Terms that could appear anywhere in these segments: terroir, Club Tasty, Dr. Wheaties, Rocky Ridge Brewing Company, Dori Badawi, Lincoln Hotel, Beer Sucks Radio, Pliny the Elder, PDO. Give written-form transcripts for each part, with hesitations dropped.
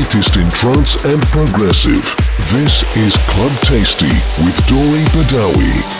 latest in trance and progressive. This is Club Tasty with Dori Badawi.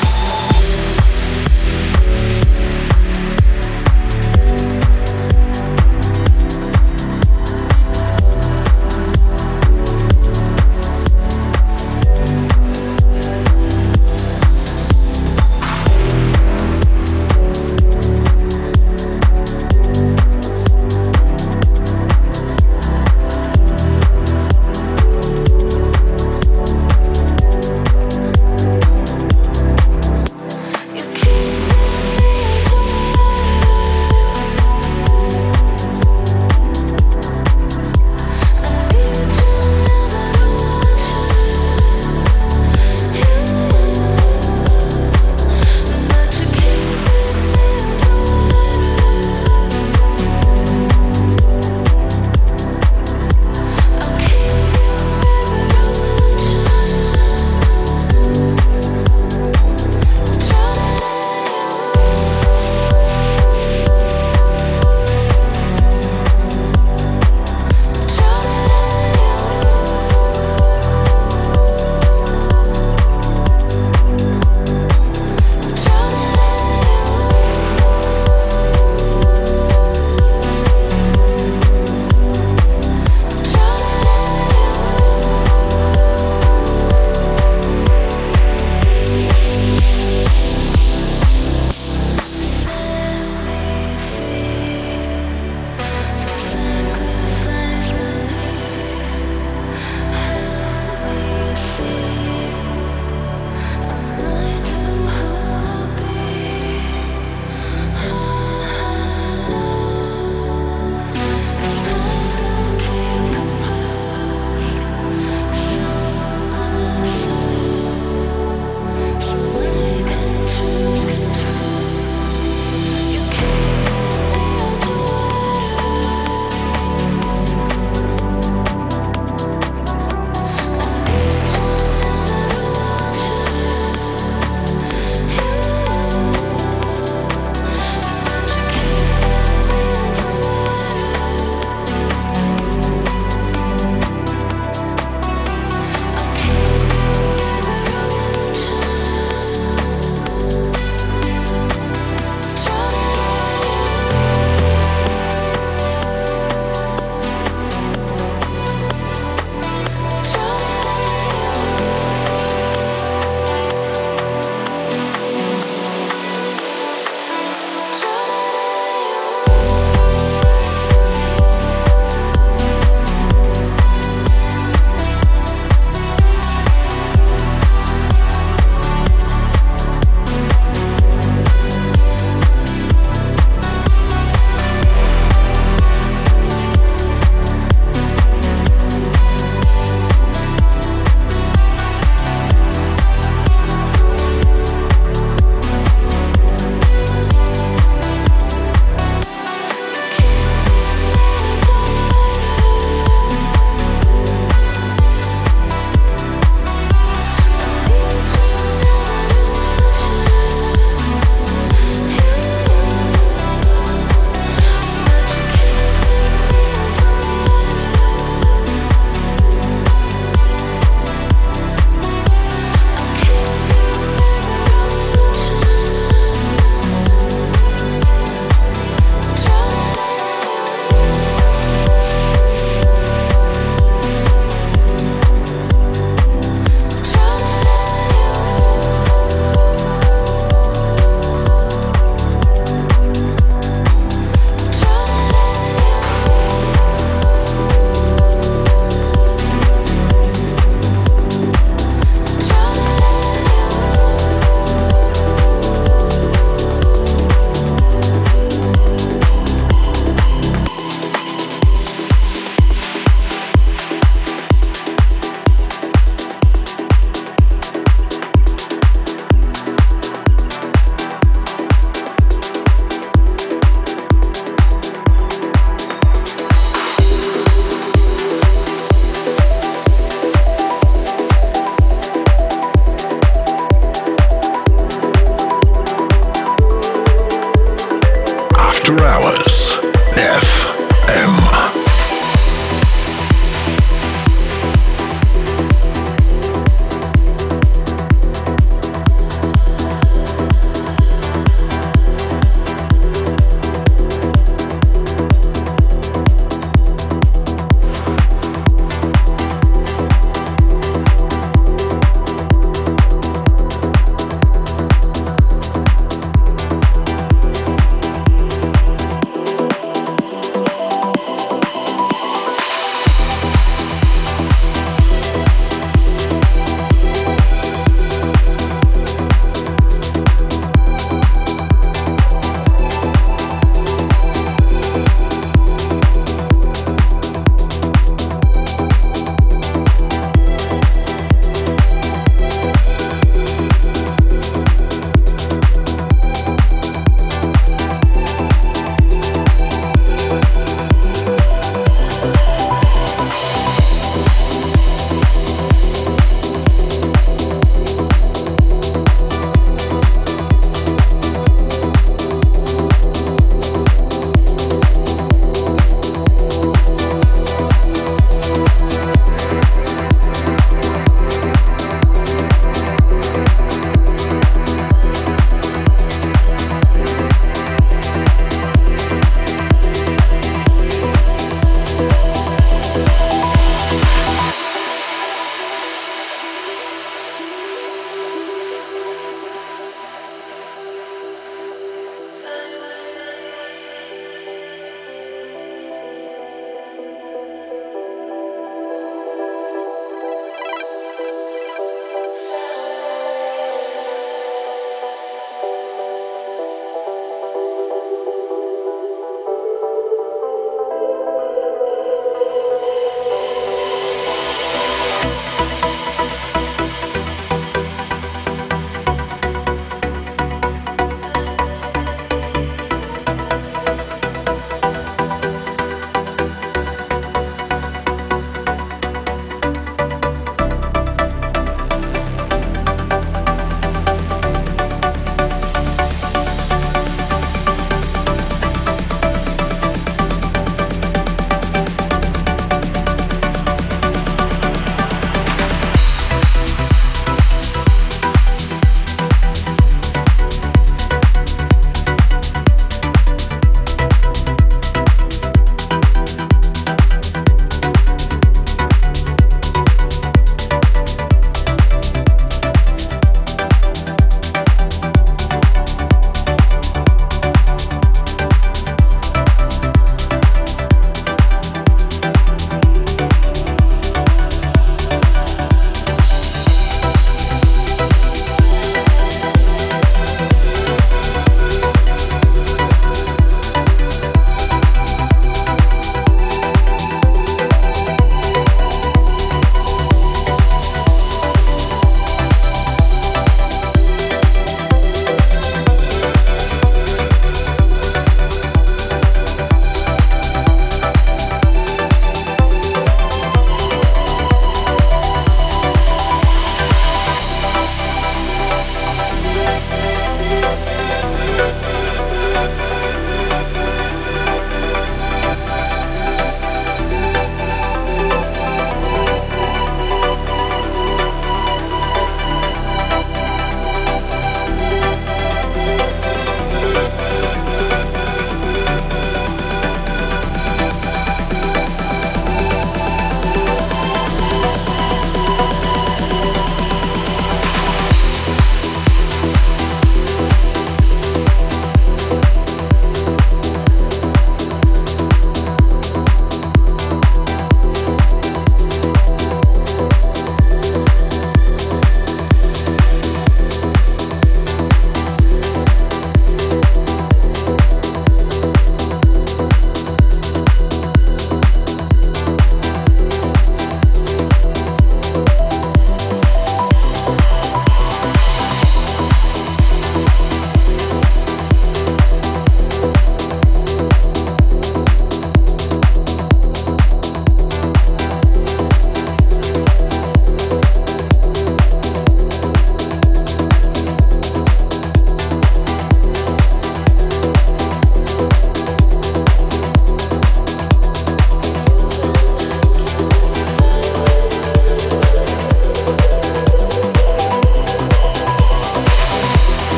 Hours FM.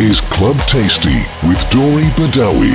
is Club Tasty with Dori Badawi.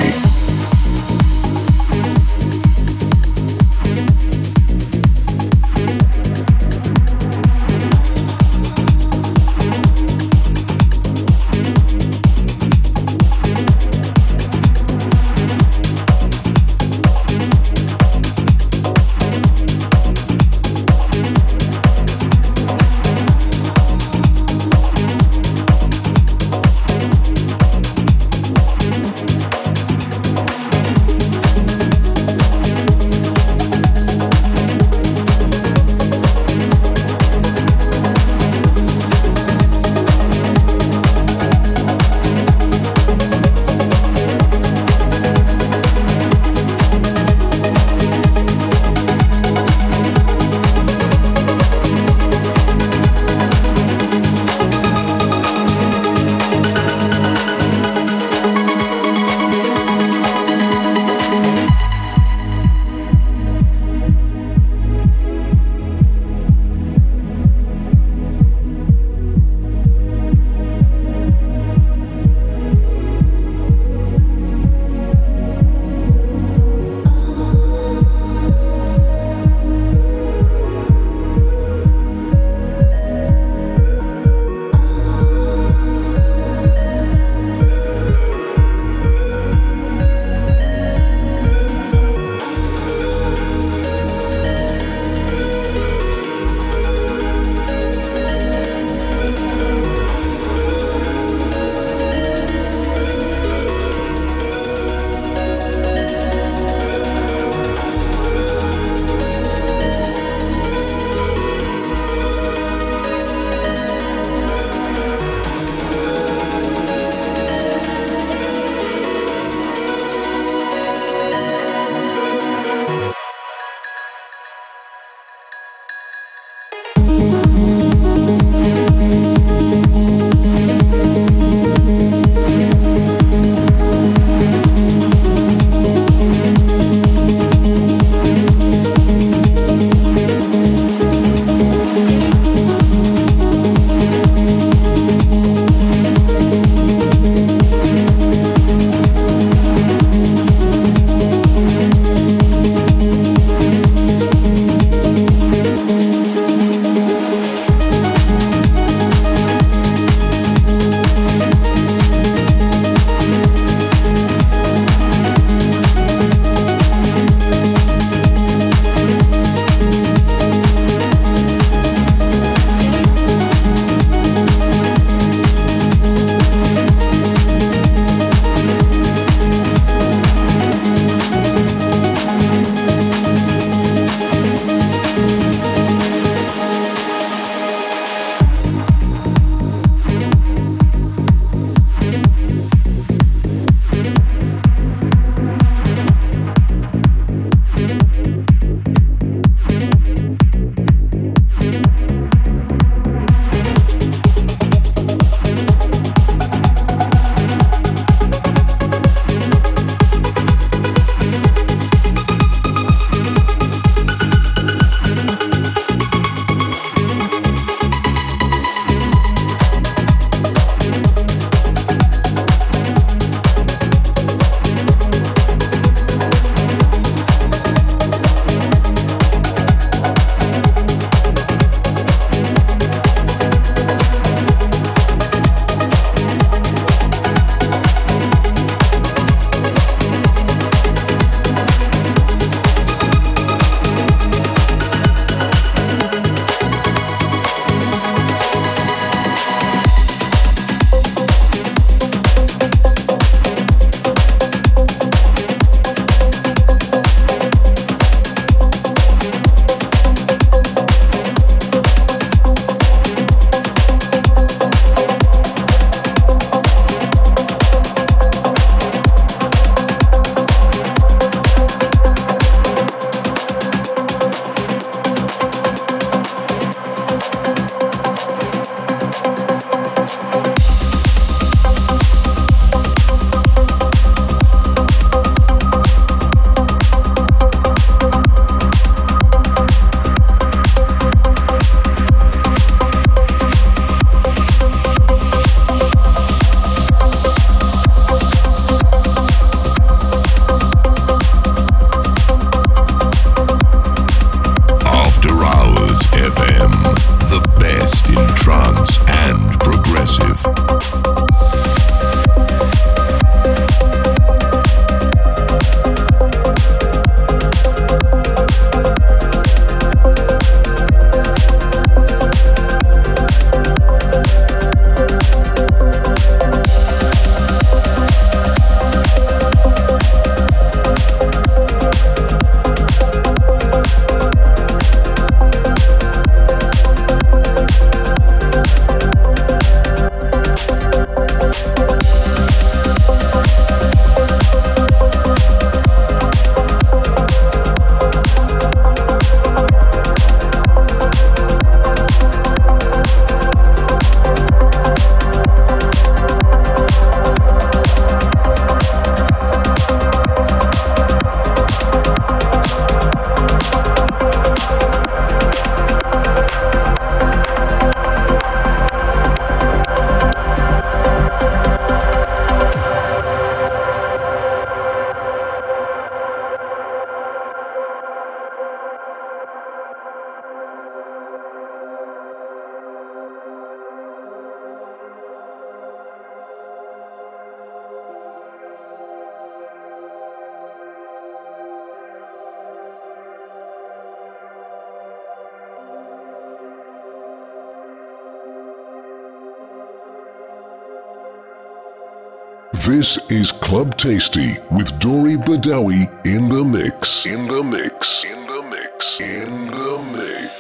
This is Club Tasty with Dori Badawi in the mix. In the mix. In the mix. In the mix.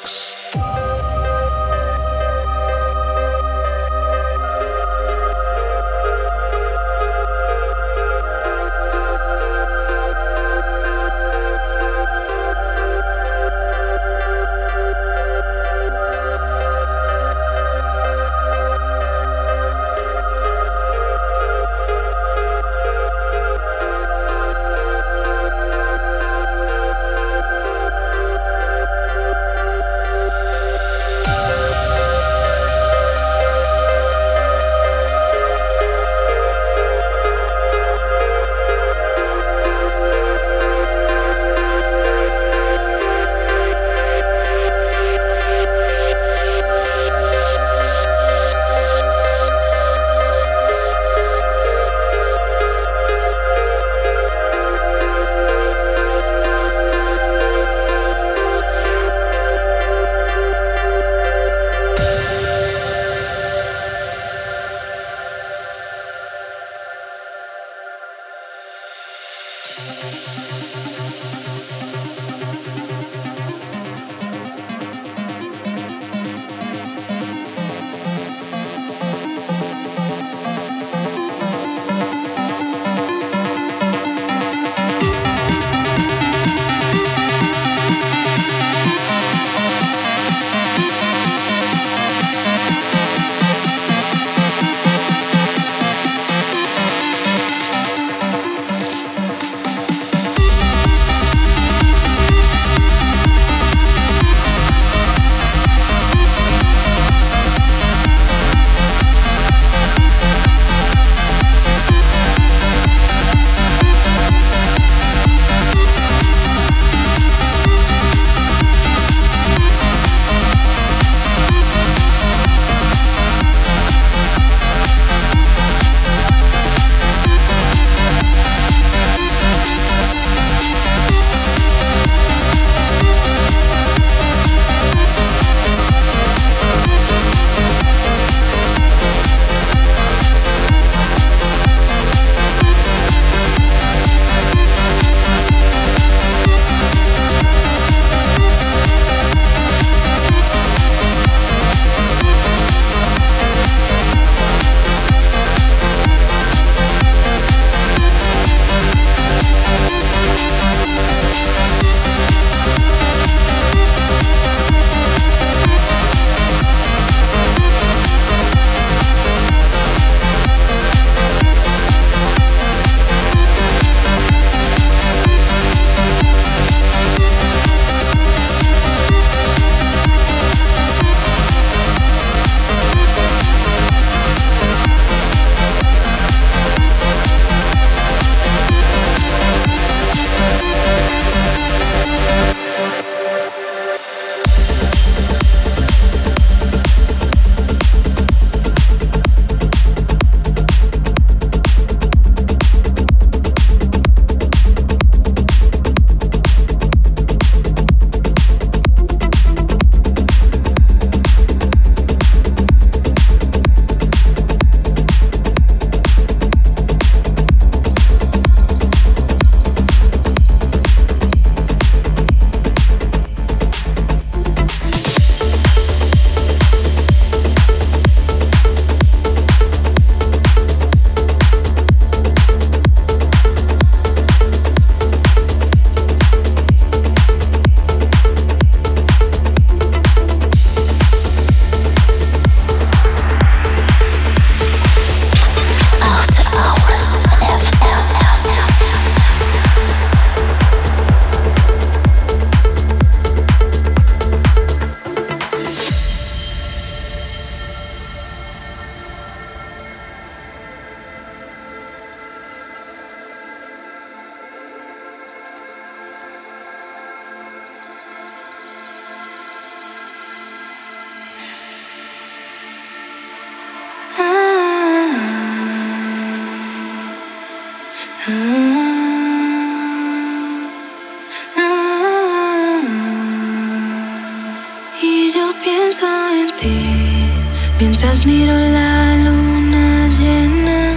Mientras miro la luna llena,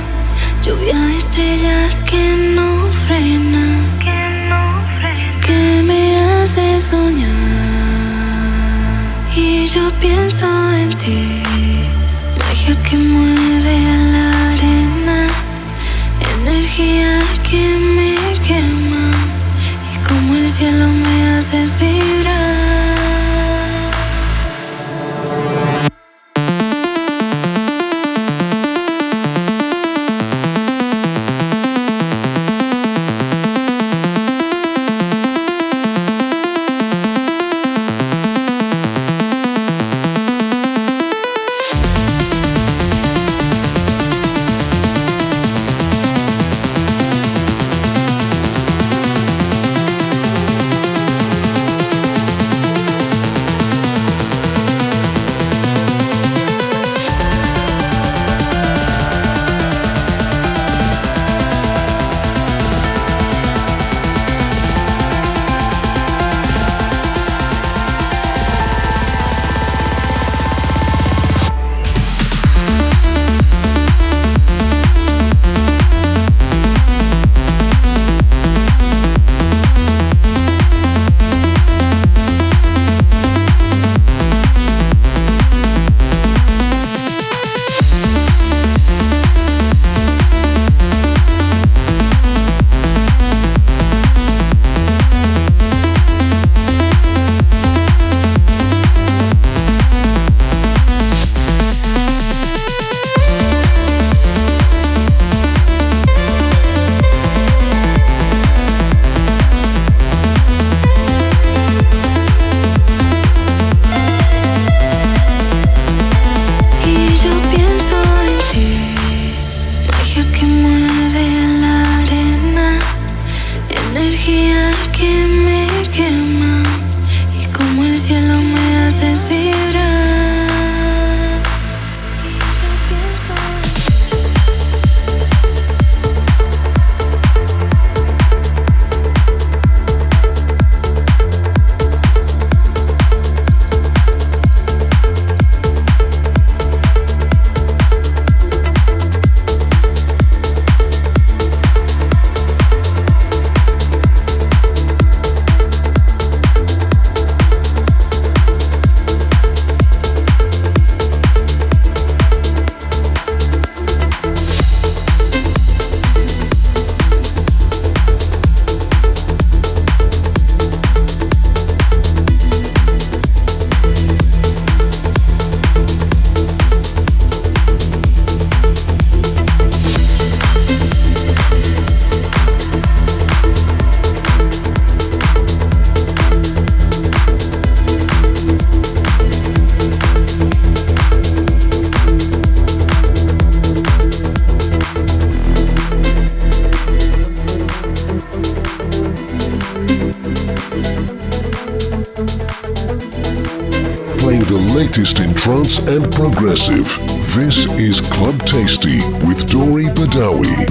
lluvia es estrellas que no frenan, que me hace soñar. Y yo pienso en ti, magia que mueve a la arena, energía que me quema, y como el cielo me haces vibrar. Trance and progressive. This is Club Tasty with Dori Badawi.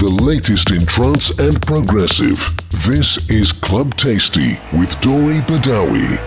the latest in trance and progressive. This is Club Tasty with Dori Badawi.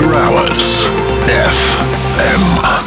After Hours FM.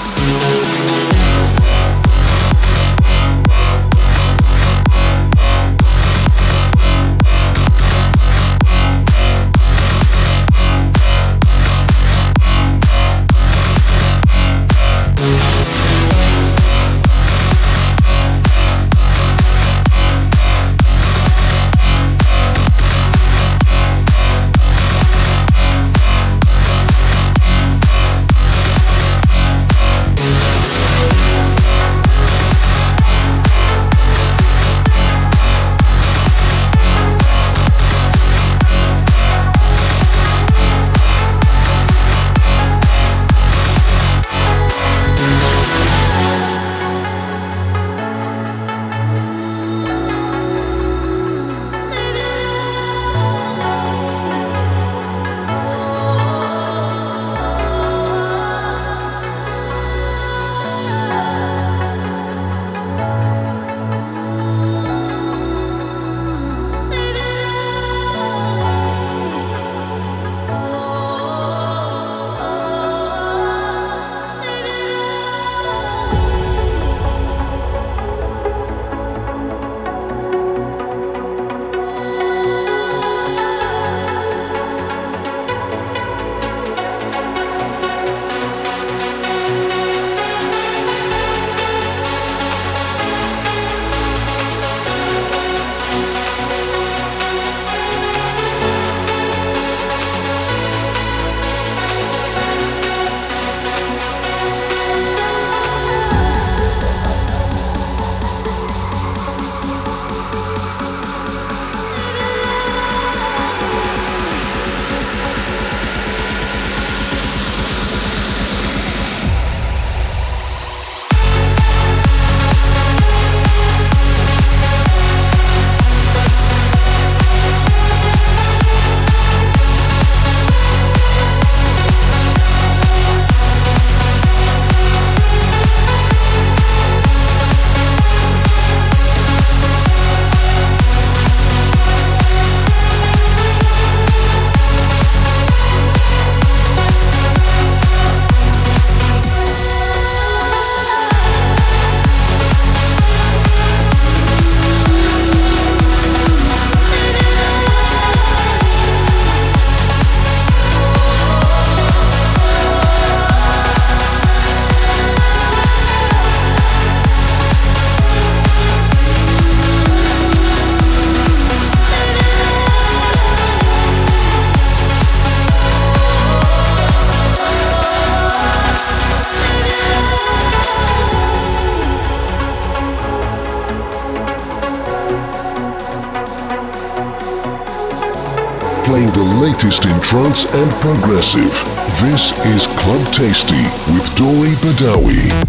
In trance and progressive, this is Club Tasty with Dori Badawi.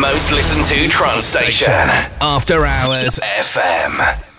Most listened to trance station. After Hours FM.